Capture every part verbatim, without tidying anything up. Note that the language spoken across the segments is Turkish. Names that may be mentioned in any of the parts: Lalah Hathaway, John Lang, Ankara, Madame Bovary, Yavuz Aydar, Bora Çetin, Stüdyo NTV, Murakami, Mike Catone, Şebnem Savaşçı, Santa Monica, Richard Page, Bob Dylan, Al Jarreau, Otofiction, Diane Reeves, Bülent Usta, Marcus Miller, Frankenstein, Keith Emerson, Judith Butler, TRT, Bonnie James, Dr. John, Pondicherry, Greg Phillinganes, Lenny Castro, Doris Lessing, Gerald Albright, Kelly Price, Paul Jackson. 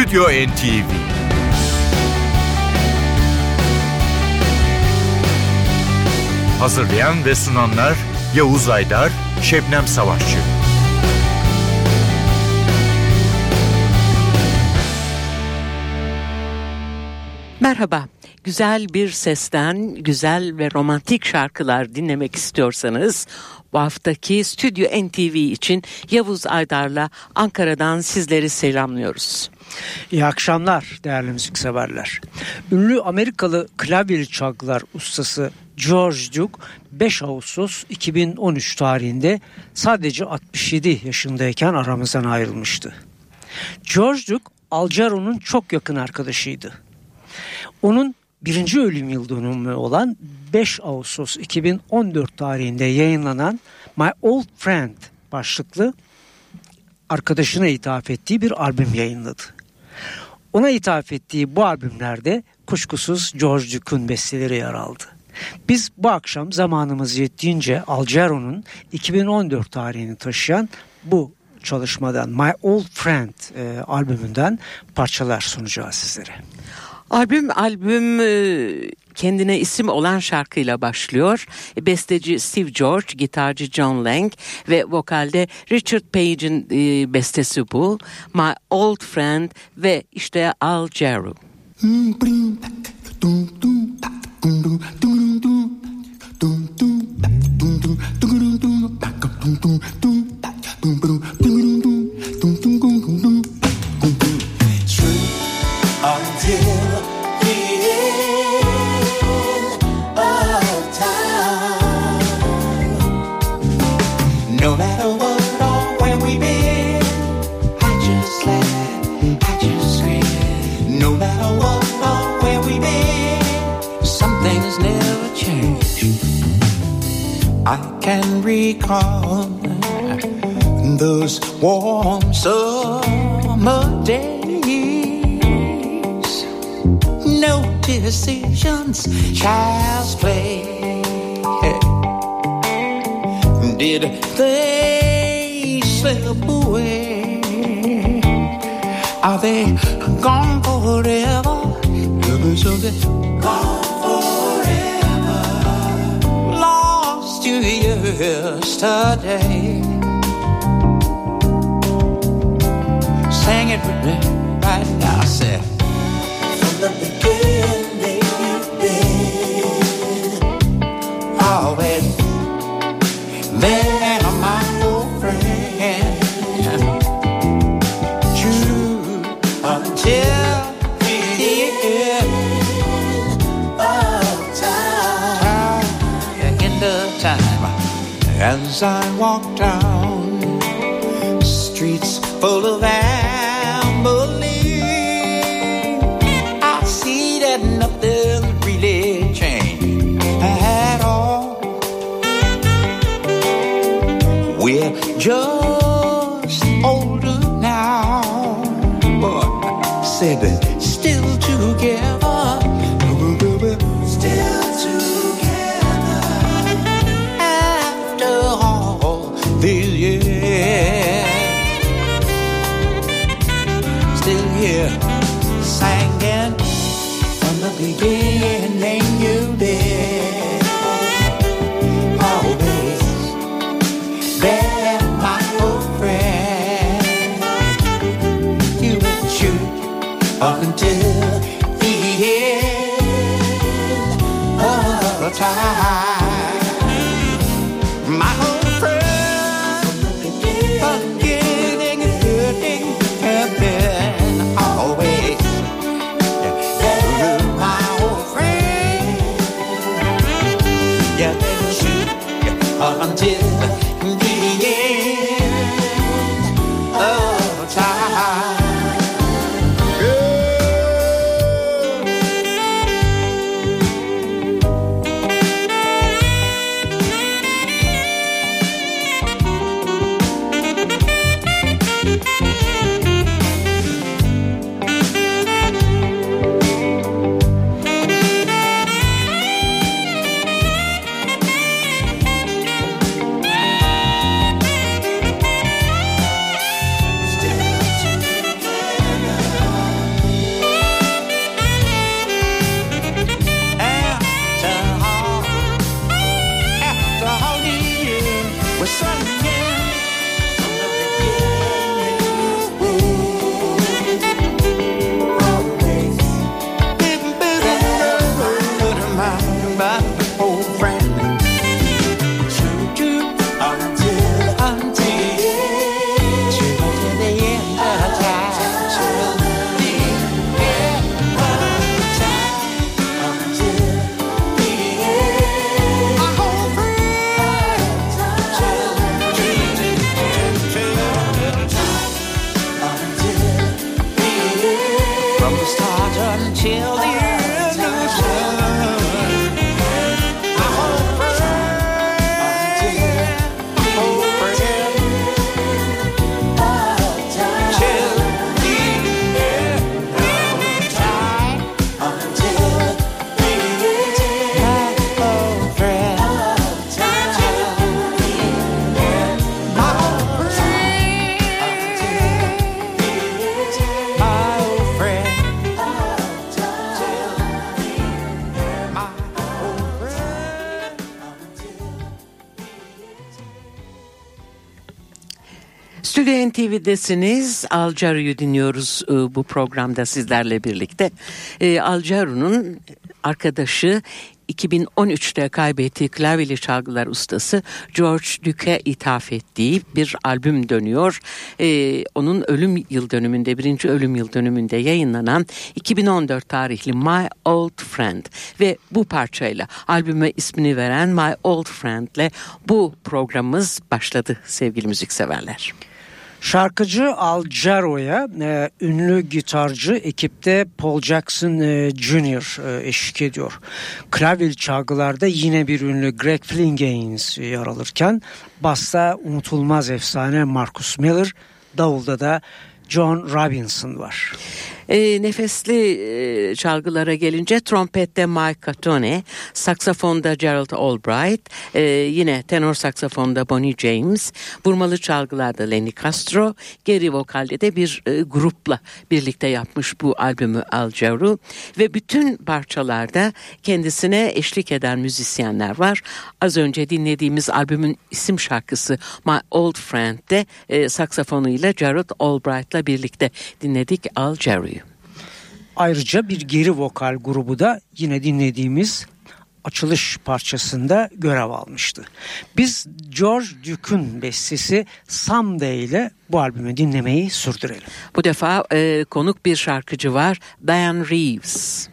Stüdyo N T V. Hazırlayan ve sunanlar Yavuz Aydar, Şebnem Savaşçı. Merhaba. Güzel bir sesten güzel ve romantik şarkılar dinlemek istiyorsanız bu haftaki Stüdyo N T V için Yavuz Aydar'la Ankara'dan sizleri selamlıyoruz. İyi akşamlar değerli müzikseverler. Ünlü Amerikalı klavye çalgılar ustası George Duke beş Ağustos iki bin on üç tarihinde sadece altmış yedi yaşındayken aramızdan ayrılmıştı. George Duke Al Jarreau'nun çok yakın arkadaşıydı. Onun birinci ölüm yıl dönümü olan beş Ağustos iki bin on dört tarihinde yayınlanan My Old Friend başlıklı arkadaşına ithaf ettiği bir albüm yayınladı. Ona ithaf ettiği bu albümlerde kuşkusuz George Duke'un besteleri yer aldı. Biz bu akşam zamanımız yettiğince Al Jarreau'nun iki bin on dört tarihini taşıyan bu çalışmadan My Old Friend e, albümünden parçalar sunacağız sizlere. Albüm albüm kendine isim olan şarkıyla başlıyor. Besteci Steve George, gitarcı John Lang ve vokalde Richard Page'in bestesi bu. My Old Friend ve işte Al Jarreau. I can recall those warm summer days. No decisions, child's play. Did they slip away? Are they gone forever? So they're gone forever. Lost to yesterday. Sang it with me right now, I said. From the beginning you've been always there, my old friend. True until as I walk down streets full of ambulance, I see that nothing really changed at all. We're just older now, but said still together. Beginning you did always there, my old friend. You were true up until the end of the time, my old friend. Beginning and ending have been always. Until the end of time. till the end of time. I hope for it, hope for it, till the end of time, until the end of time, till the end of time, my old friend. Stüdyo N T V'desiniz. Al Jarreau'yu dinliyoruz bu programda sizlerle birlikte. Al Jarreau'nun arkadaşı, iki bin on üçte kaybettiği klavye çalgılar ustası George Duke'e ithaf ettiği bir albüm dönüyor. Ee, onun ölüm yıl dönümünde, birinci ölüm yıl dönümünde yayınlanan iki bin on dört tarihli My Old Friend ve bu parçayla albüme ismini veren My Old Friend'le bu programımız başladı sevgili müzikseverler. Şarkıcı Al Jarreau'ya e, ünlü gitarcı ekipte Paul Jackson e, Junior e, eşlik ediyor. Klavye çalgılarda yine bir ünlü Greg Phillinganes yer alırken basta unutulmaz efsane Marcus Miller, davulda da John Robinson var. E, nefesli e, çalgılara gelince trompette Mike Catone, saksafonda Gerald Albright, e, yine tenor saksafonda Bonnie James, vurmalı çalgılarda Lenny Castro, geri vokalde de bir e, grupla birlikte yapmış bu albümü Al Jarreau ve bütün parçalarda kendisine eşlik eden müzisyenler var. Az önce dinlediğimiz albümün isim şarkısı My Old Friend'de e, saksafonuyla Gerald Albright'la birlikte dinledik Al Jarreau. Ayrıca bir geri vokal grubu da yine dinlediğimiz açılış parçasında görev almıştı. Biz George Duke'un bestesi Someday ile bu albümü dinlemeyi sürdürelim. Bu defa e, konuk bir şarkıcı var, Diane Reeves.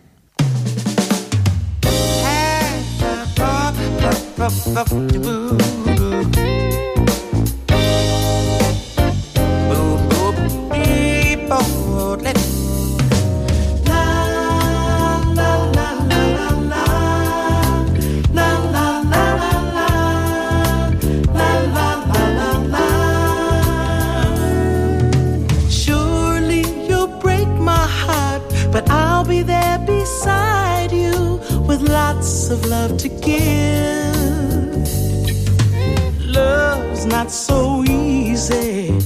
Lots of love to give. Love's not so easy.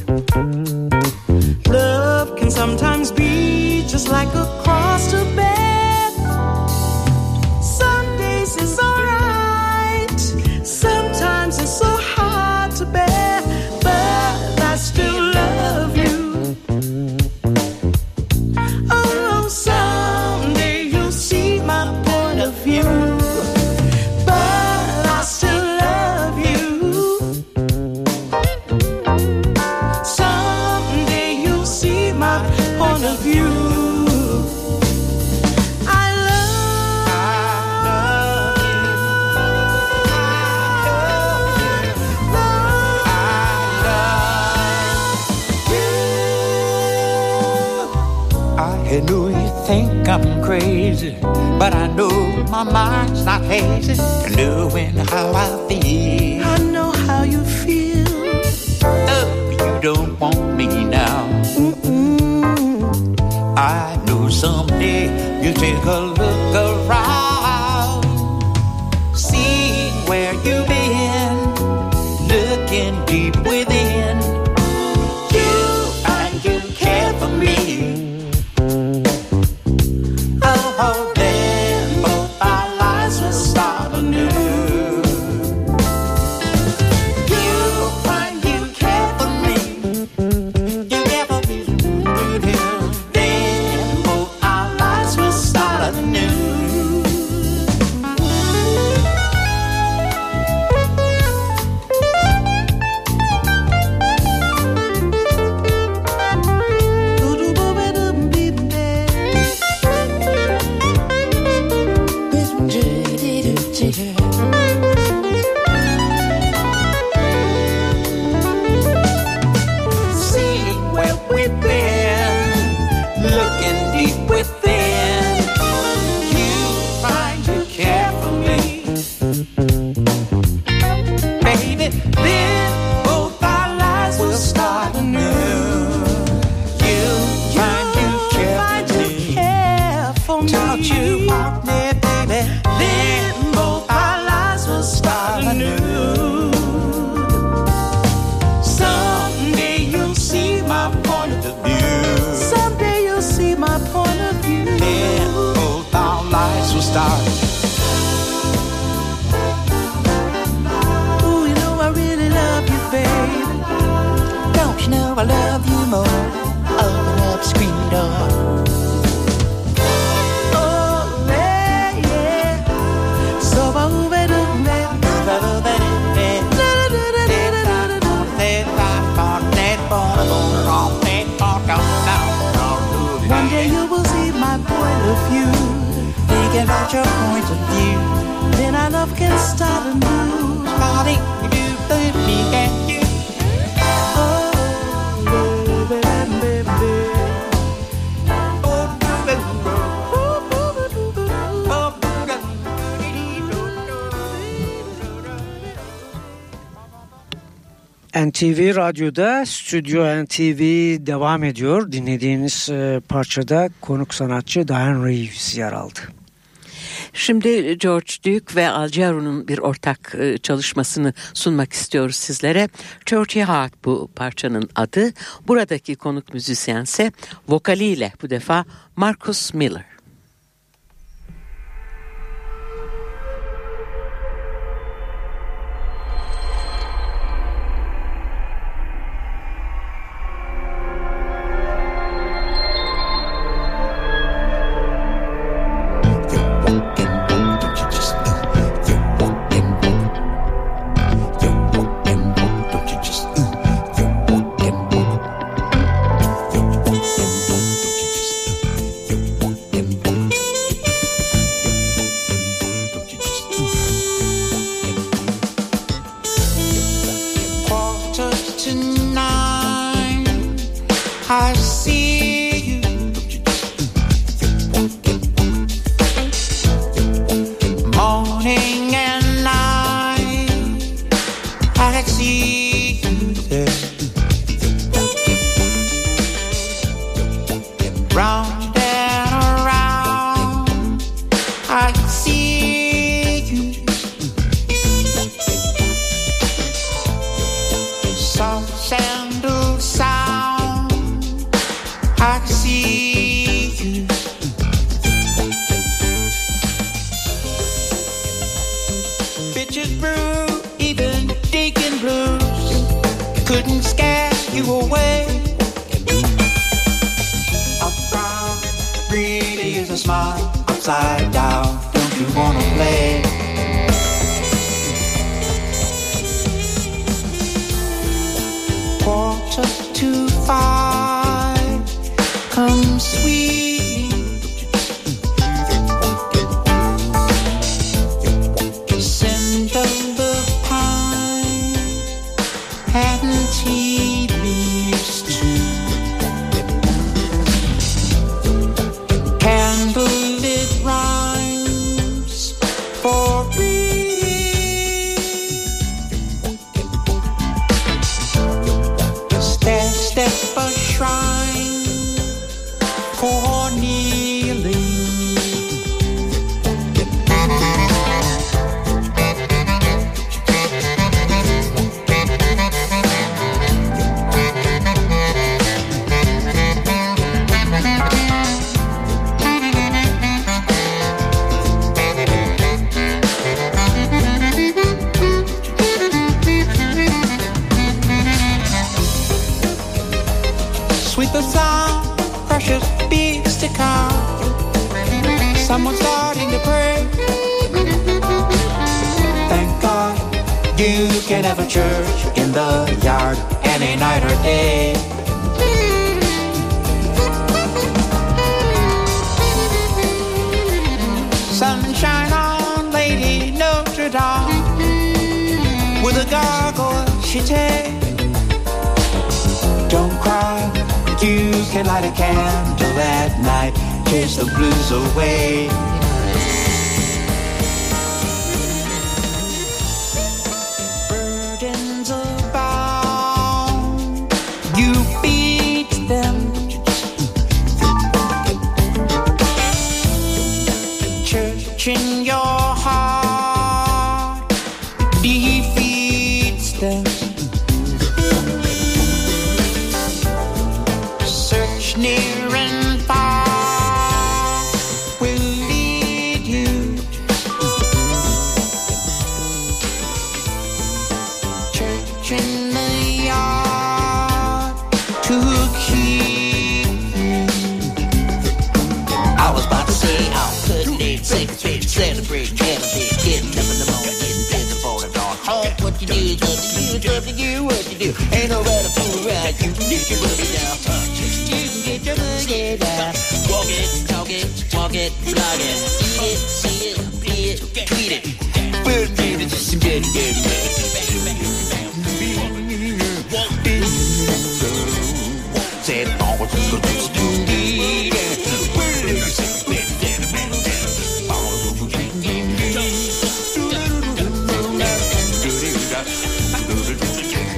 Love can sometimes be just like a cross to bear. Some days it's alright, sometimes it's so hard to bear, but I still love you. Oh, someday you'll see my of you, but I still love you. Someday you'll see my point of view. I love, love, love, love you. I had no think I'm crazy, but I know my mind's not hazy, knowing how I feel. I know how you feel. Oh, you don't want me now. Mm-mm. I know someday you'll take a look around, seeing where you've been, looking deep within. You and you care for me. Oh, then both our lives will start anew. You find you care for me. You care for me. Then both our lives will start anew. Seeing where we've been, looking deep within. I love you more. Oh, and I've screamed on. Oh, yeah, yeah. So over the net, over the net, that far, that far, that far, that far, that far. One day you will see my point of view. Thinking about your point of view, then I love can start a new party. You do me and you. N T V Radyo'da Stüdyo N T V devam ediyor. Dinlediğiniz parçada konuk sanatçı Diane Reeves yer aldı. Şimdi George Duke ve Al Jarreau'nun bir ortak çalışmasını sunmak istiyoruz sizlere. Churchy Heart bu parçanın adı. Buradaki konuk müzisyense vokaliyle bu defa Marcus Miller. Nicky will be there. You can get your booty there. Walk it, talk it, walk it, vlog it. Eat it, see it, be it, tweet it. We'll be the system, get it, get it. Walk it, say it all, just go just do it. We'll be the system, get it, get it. All over again.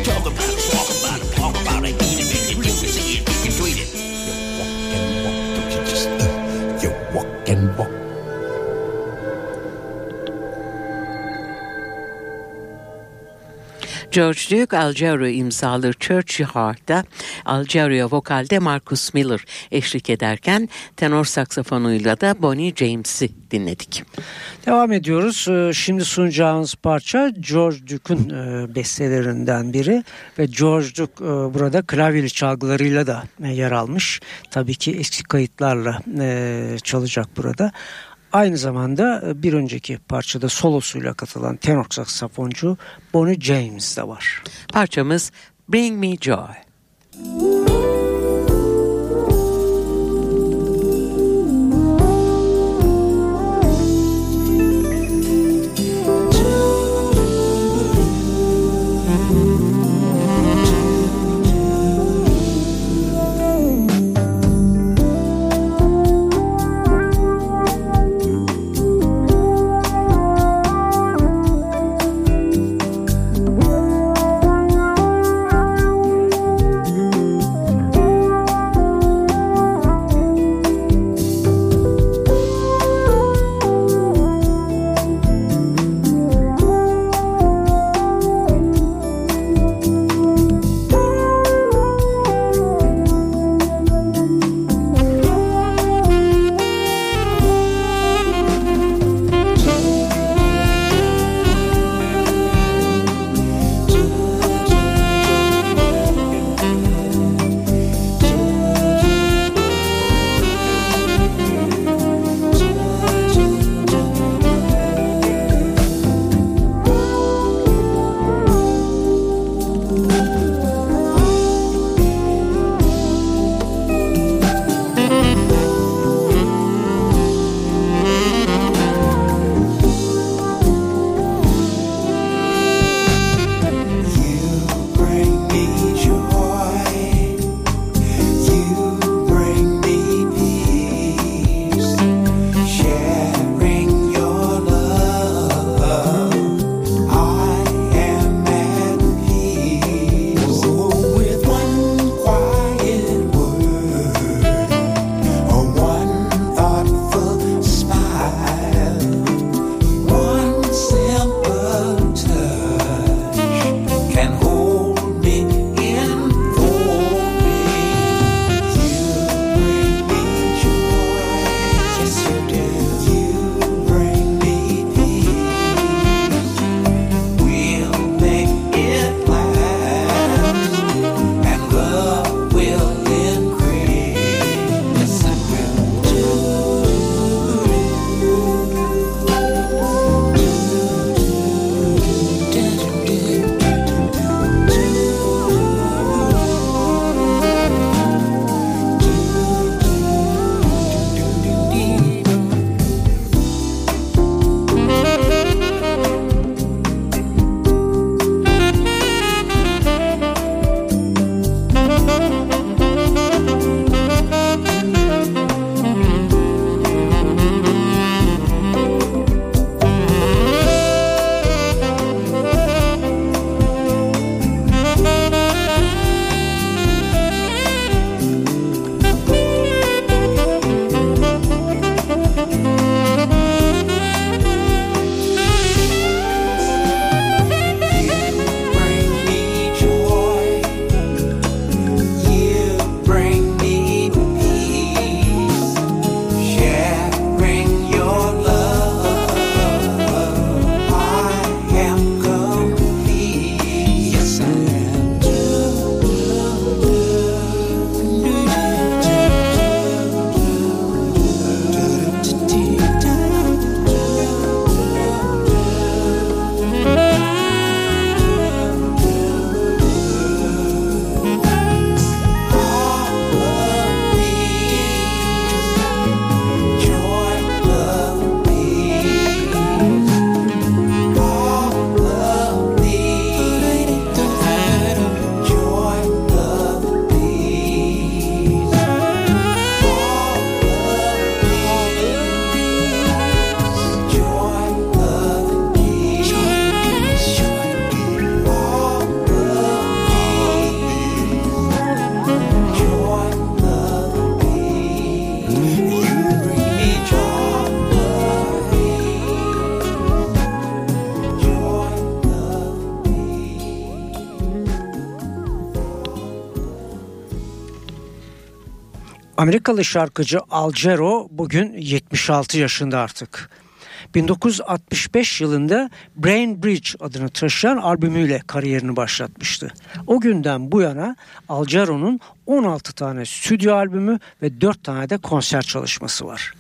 Talk about it, talk about it, talk about it, eat it, you can see it, you can tweet it. You walk and walk, don't you just, you walk and walk. George Duke, Al Jarreau imzalı Churchy Heart'ta Al Jarreau vokalde Marcus Miller eşlik ederken tenor saksafonuyla da Bonnie James'i dinledik. Devam ediyoruz. Şimdi sunacağımız parça George Duke'un bestelerinden biri ve George Duke burada klavyeli çalgılarıyla da yer almış. Tabii ki eski kayıtlarla çalacak burada. Aynı zamanda bir önceki parçada solosuyla katılan tenor saksafoncu Bonnie James de var. Parçamız Bring Me Joy. Amerikalı şarkıcı Al Jarreau bugün yetmiş altı yaşında artık. bin dokuz yüz altmış beş yılında Brain Bridge adını taşıyan albümüyle kariyerini başlatmıştı. O günden bu yana Al Jarreau'nun on altı tane stüdyo albümü ve dört tane de konser çalışması var.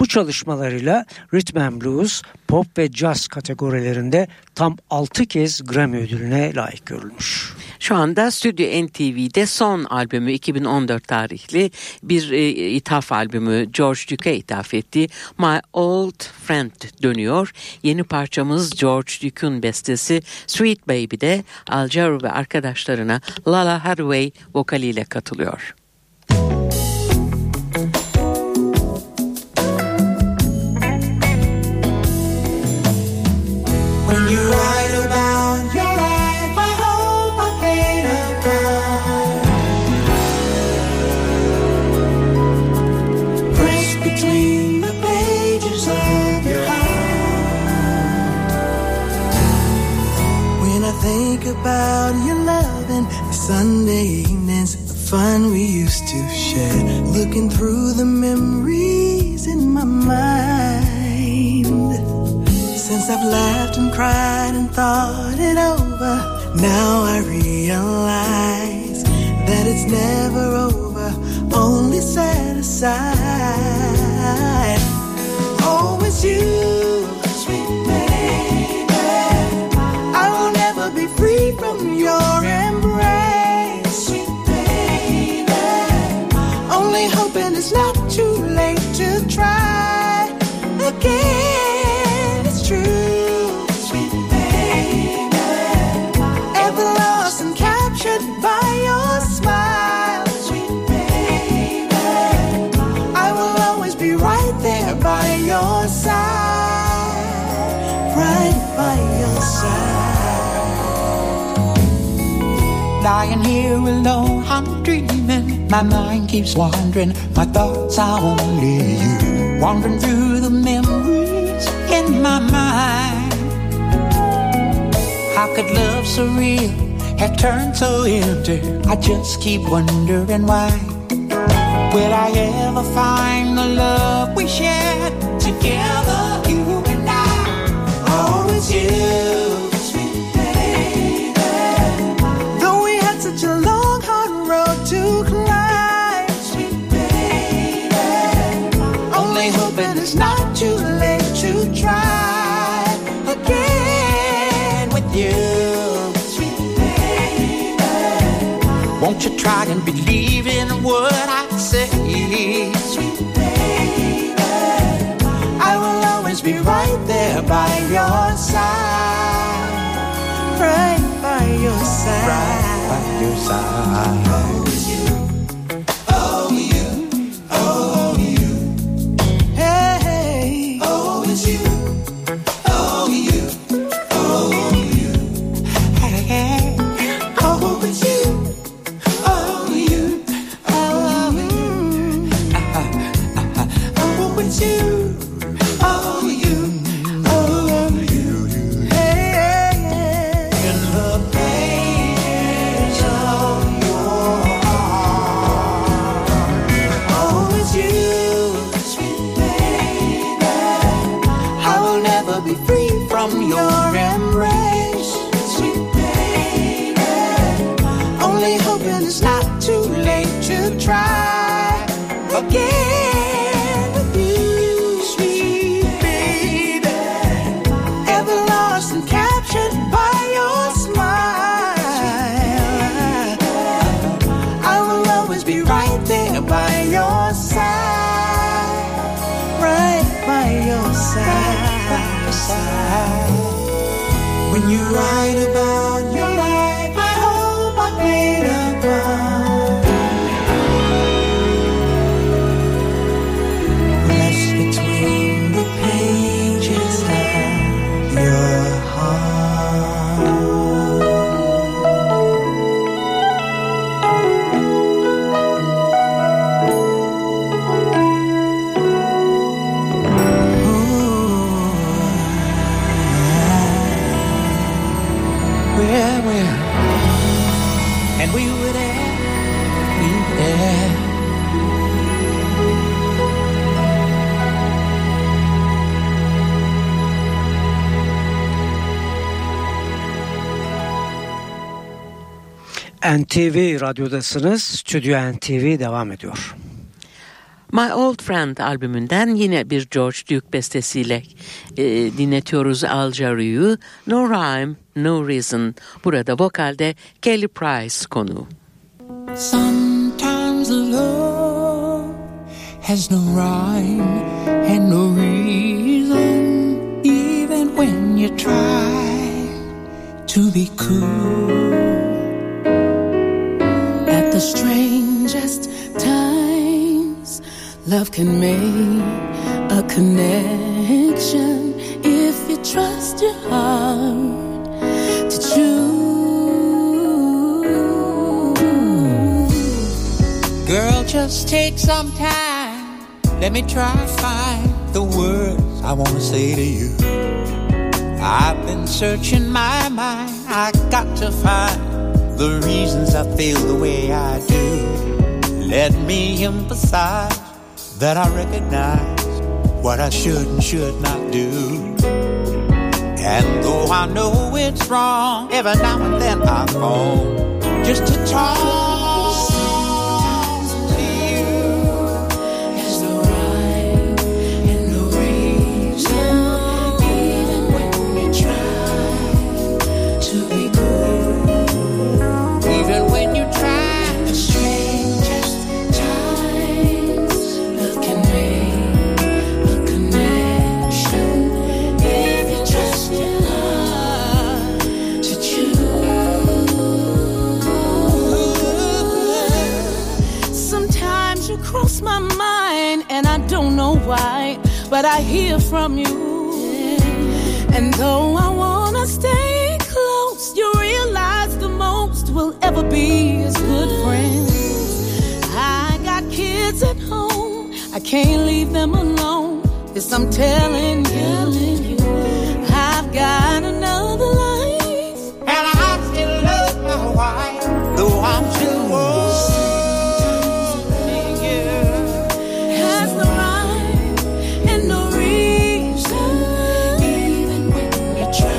Bu çalışmalarıyla Rhythm and Blues, Pop ve Jazz kategorilerinde tam altı kez Grammy ödülüne layık görülmüş. Şu anda Stüdyo N T V'de son albümü iki bin on dört tarihli bir e, ithaf albümü George Duke'e ithaf ettiği My Old Friend dönüyor. Yeni parçamız George Duke'un bestesi Sweet Baby'de Al Jarreau ve arkadaşlarına Lalah Hathaway vokaliyle katılıyor. About your loving, the Sunday evenings, the fun we used to share, looking through the memories in my mind. Since I've laughed and cried and thought it over, now I realize that it's never over, only set aside. Oh, it's you, sweet baby, I will never be free from your embrace, sweet baby. Only hoping it's not too late to try again. It's true, sweet baby. Ever lost and captured by your smile, sweet baby. I will always be right there by your side, right by your side. Lying here alone, I'm dreaming. My mind keeps wandering. My thoughts are only you. Wandering through the memories in my mind. How could love so real have turned so empty? I just keep wondering why. Will I ever find the love we shared together, you and I? Oh, it's you. Such a long, hard road to climb, sweet baby. Only hoping it's not too late to try again with you, sweet baby. Won't you try and believe in what I say, sweet baby? I will always be right there by your side, right by your side. Right. Your side. Oh, it's you, oh, you, oh, you. Hey, hey. Oh, it's you, oh, you, oh, you. Hey, hey. Oh, it's you, oh, you, oh, you. Oh, it's you, oh, you, oh, you. Hey, hey, hey. In the your embrace, sweet baby. Only hoping it's not too late to try again with you, sweet baby. Ever lost and captured by your smile, I will always be right there by your side, right by your side. When you write about your life, I hope I made a ground. Rest between the pages of your N T V radyodasınız. Stüdyo N T V devam ediyor. My Old Friend albümünden yine bir George Duke bestesiyle e, dinletiyoruz Al Jarreau'yu. No Rhyme, No Reason. Burada vokalde Kelly Price konuğu. Sometimes love has no rhyme and no reason, even when you try to be cool. At the strangest times, love can make a connection if you trust your heart to choose. Girl, just take some time. Let me try to find the words I want to say to you. I've been searching my mind. I got to find the reasons I feel the way I do. Let me emphasize that I recognize what I should and should not do. And though I know it's wrong, every now and then I fall just to talk to you. There's no rhyme and no reason, even when you try to be good. Even when you try, the strangest times love can make a connection if you trust your heart to choose. Sometimes you cross my mind and I don't know why, but I hear from you. And though I wanna stay close, you realize the most will ever be as good friends. I got kids at home, I can't leave them alone. Yes, I'm telling you, I've got another life, and I still love my wife, though I'm still wanting you. Has no rhyme and no reason, even when you try,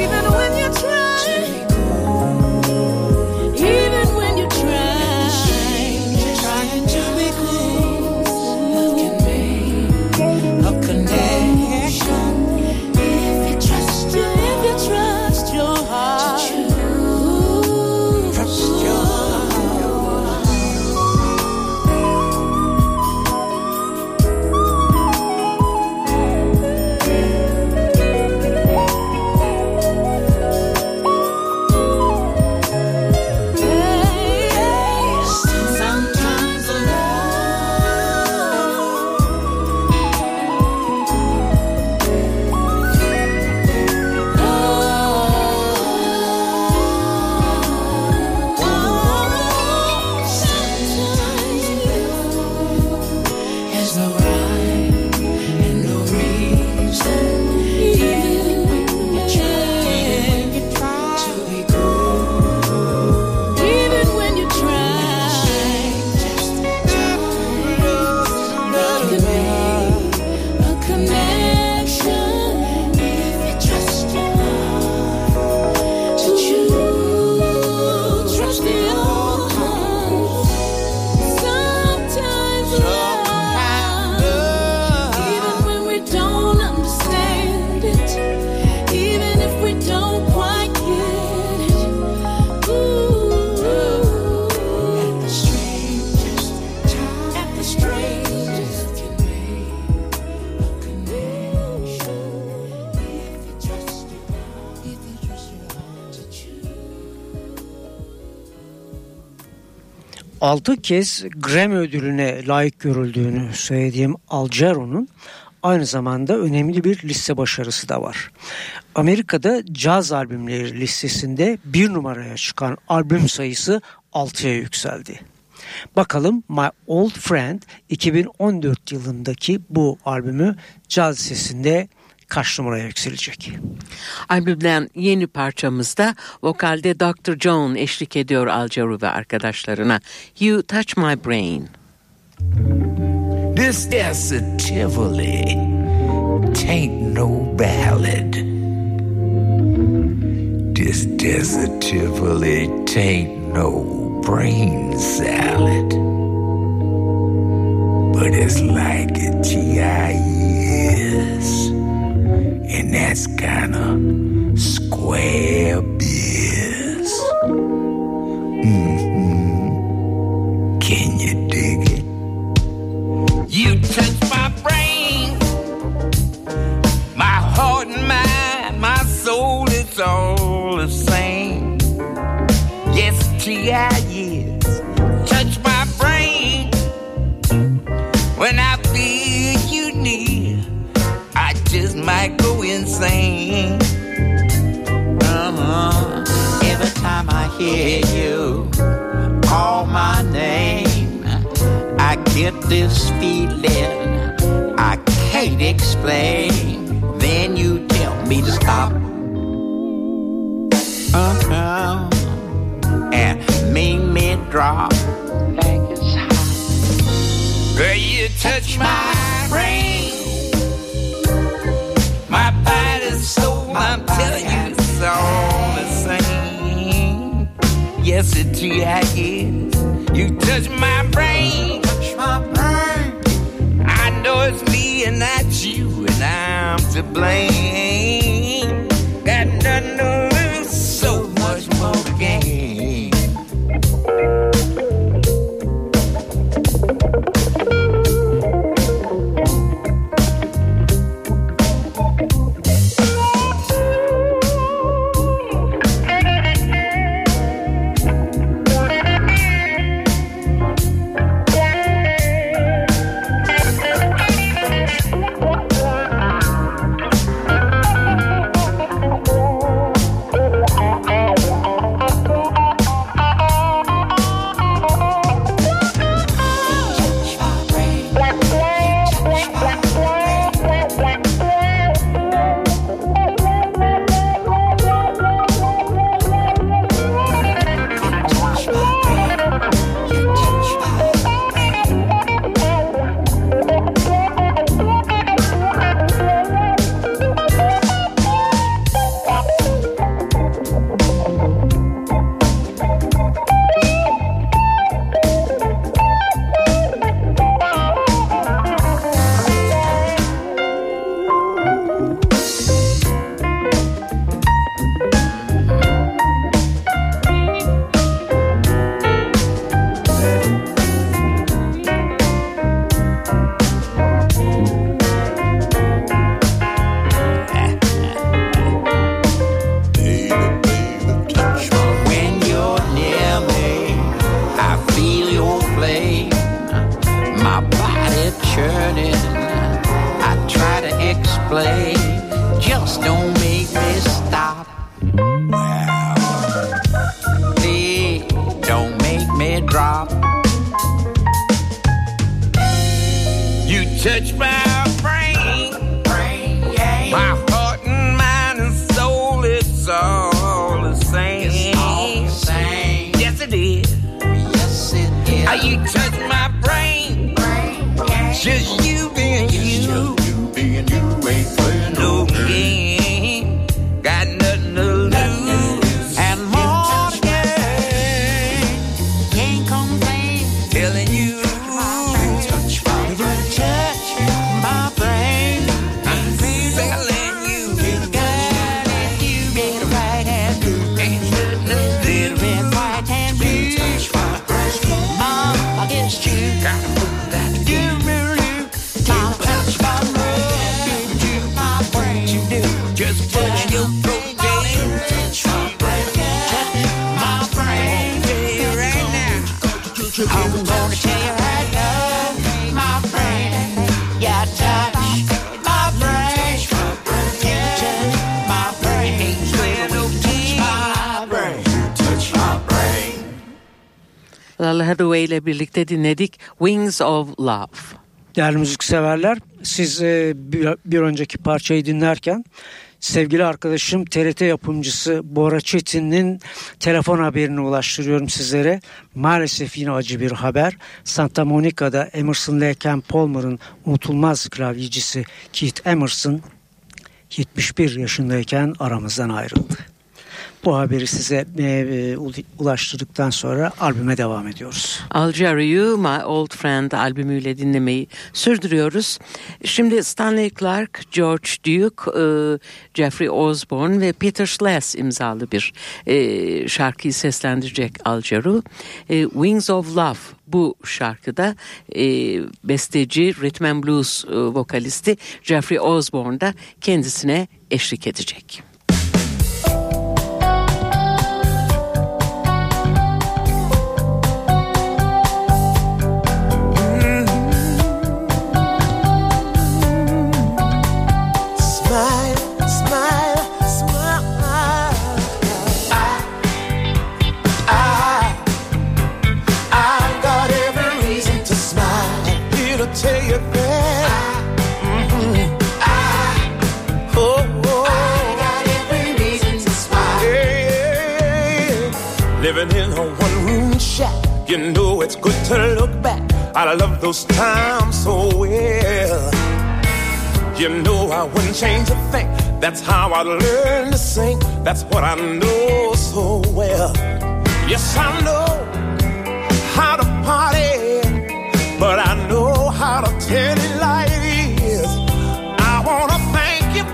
even when you try. Altı kez Grammy ödülüne layık görüldüğünü söylediğim Al Jarreau'nun aynı zamanda önemli bir liste başarısı da var. Amerika'da caz albümleri listesinde bir numaraya çıkan albüm sayısı altıya yükseldi. Bakalım My Old Friend iki bin on dört yılındaki bu albümü caz listesinde kaç numaraya yükselecek? Albümden yeni parçamızda vokalde doktor John eşlik ediyor Al Jarreau ve arkadaşlarına. You Touch My Brain. This is a Tivoli, tain't no ballad. This is a Tivoli, tain't no brain salad, but it's like a G I S, and that's kinda square biz. Mm-hmm. Can you dig it? You touch my brain, my heart and mind, my soul, it's all the same. Yes, G I S, touch my brain. When I feel you near, I just might go insane. Uh-huh. Every time I hear you call my name, I get this feeling I can't explain. Then you tell me to stop. Uh-huh. And make me drop. Girl, you touch my brain, my body, soul, I'm telling you it's all the same. Yes, it's G I S. You touch my brain, I know it's me and not you, and I'm to blame. Got nothing to lose, so much more to gain. Lalah Hathaway ile birlikte dinledik Wings of Love. Değerli müzikseverler, siz bir önceki parçayı dinlerken sevgili arkadaşım T R T yapımcısı Bora Çetin'in telefon haberini ulaştırıyorum sizlere. Maalesef yine acı bir haber. Santa Monica'da Emerson, Lake and Palmer'ın unutulmaz klavyecisi Keith Emerson yetmiş bir yaşındayken aramızdan ayrıldı. Bu haberi size e, ulaştırdıktan sonra albüme devam ediyoruz. Al Jarreau, My Old Friend albümüyle dinlemeyi sürdürüyoruz. Şimdi Stanley Clark, George Duke, e, Jeffrey Osborne ve Peter Schless imzalı bir e, şarkıyı seslendirecek Al Jarreau. E, Wings of Love bu şarkıda e, besteci, rhythm and blues e, vokalisti Jeffrey Osborne da kendisine eşlik edecek. Living in a one-room shack, you know it's good to look back. I love those times so well. You know I wouldn't change a thing. That's how I learned to sing. That's what I know so well. Yes, I know how to party, but I know how to tell it like it is. I want to thank you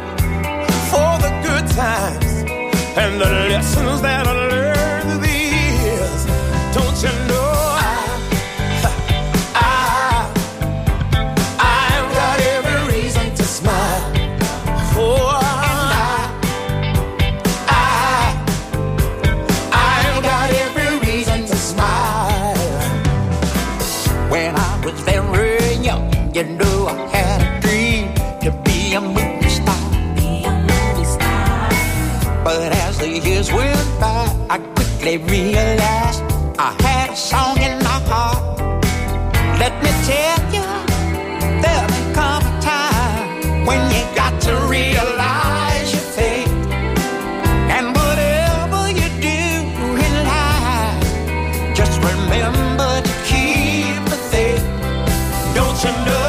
for the good times and the lessons that I learned. Don't you know I, I, I've got every reason to smile. Oh, I, I, I've got every reason to smile. When I was very young, you know I had a dream to be a movie star. Be a movie star. But as the years went by, I quickly realized. I had a song in my heart. Let me tell you, there'll come a time when you got to realize your fate. And whatever you do in life, just remember to keep the faith. Don't you know?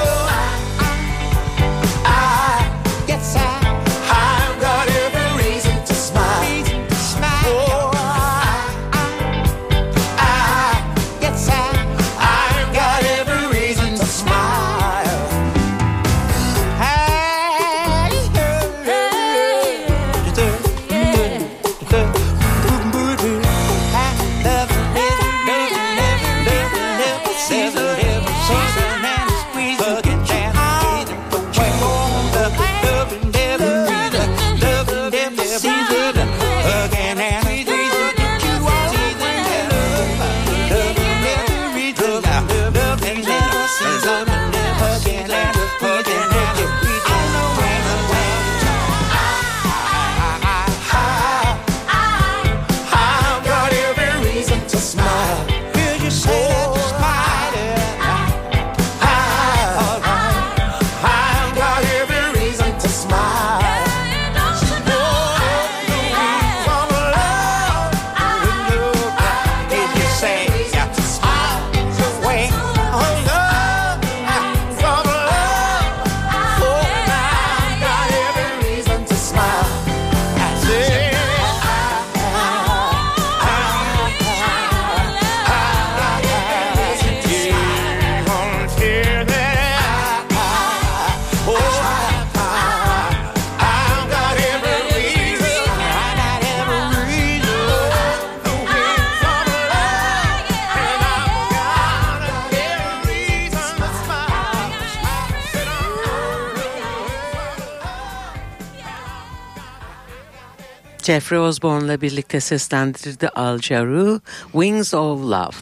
Jeffrey Osborne'la birlikte seslendirdi Al Jarreau, Wings of Love.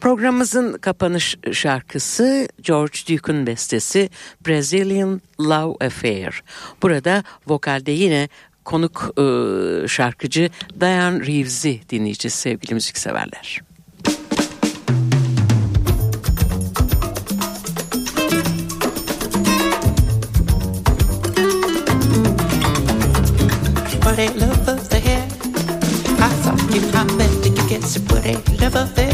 Programımızın kapanış şarkısı George Duke'un bestesi Brazilian Love Affair. Burada vokalde yine konuk e, şarkıcı Diane Reeves'i dinleyeceğiz sevgili müzikseverler. What a love affair. I saw you hop and did you guess it? What a love affair.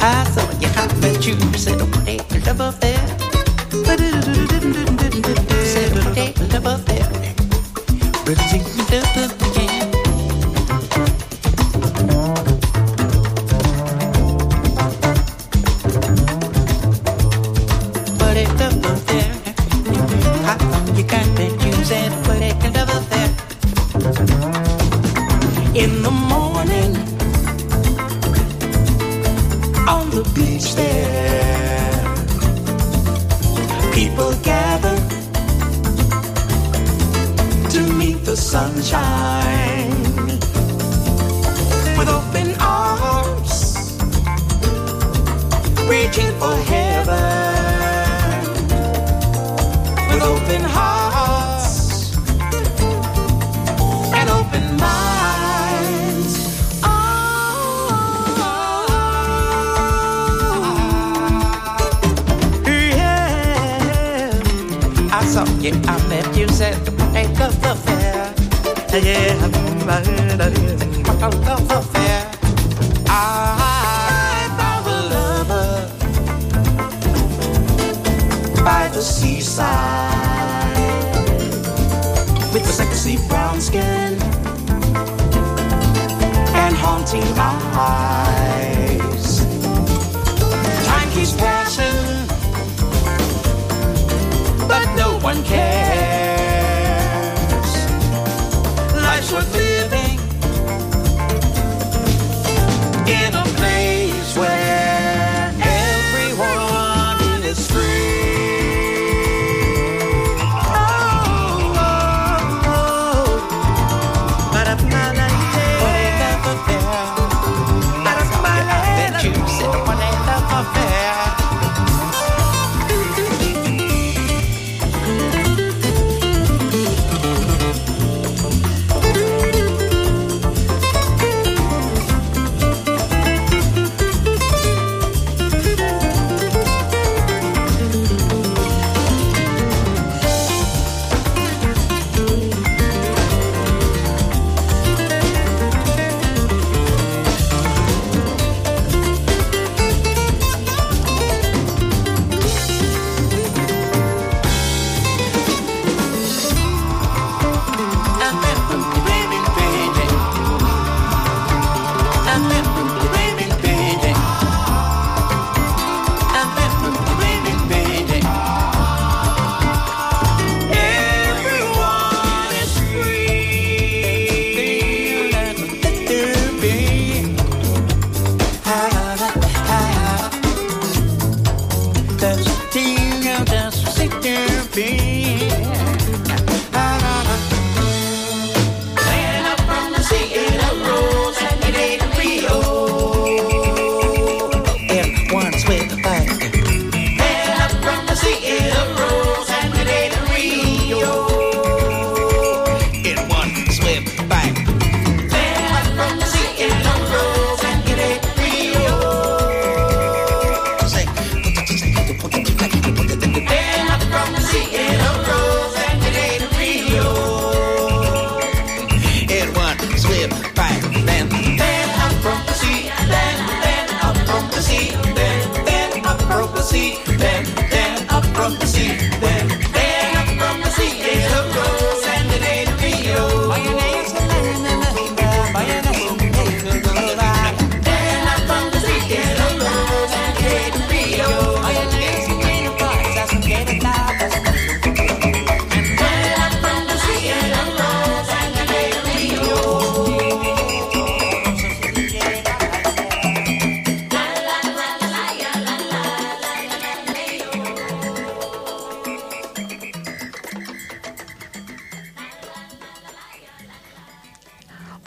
I saw you hop and you said what a love affair. Said what a love affair. Brazilian love affair.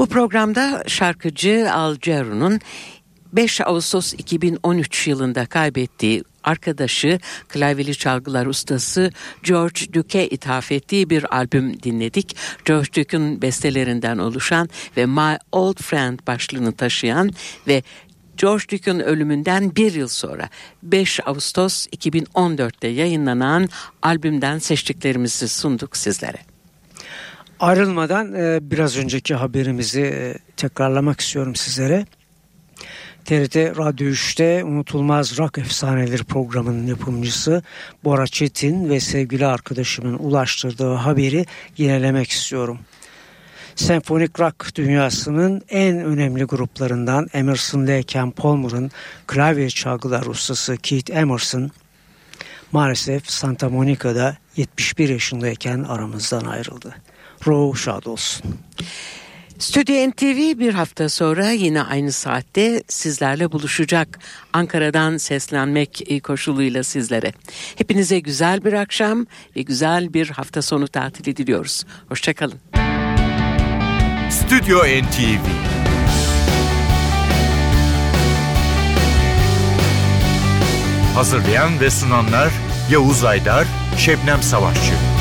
Programda şarkıcı Al Jarreau'nun beş Ağustos iki bin on üç yılında kaybettiği arkadaşı, klavyeli çalgılar ustası George Duke'e ithaf ettiği bir albüm dinledik. George Duke'un bestelerinden oluşan ve My Old Friend başlığını taşıyan ve George Duke'un ölümünden bir yıl sonra beş Ağustos iki bin on dörtte yayınlanan albümden seçtiklerimizi sunduk sizlere. Ayrılmadan biraz önceki haberimizi tekrarlamak istiyorum sizlere. T R T Radyo üçte Unutulmaz Rock Efsaneleri programının yapımcısı Bora Çetin ve sevgili arkadaşımın ulaştırdığı haberi yinelemek istiyorum. Senfonik rock dünyasının en önemli gruplarından Emerson, Lake and Palmer'ın klavye çalgılar ustası Keith Emerson, maalesef Santa Monica'da yetmiş bir yaşındayken aramızdan ayrıldı. Ruhu şad olsun. Stüdyo N T V bir hafta sonra yine aynı saatte sizlerle buluşacak. Ankara'dan seslenmek koşuluyla sizlere. Hepinize güzel bir akşam ve güzel bir hafta sonu tatili diliyoruz. Hoşçakalın. Stüdyo N T V. Hazırlayan ve sunanlar Yavuz Aydar, Şebnem Savaşçı.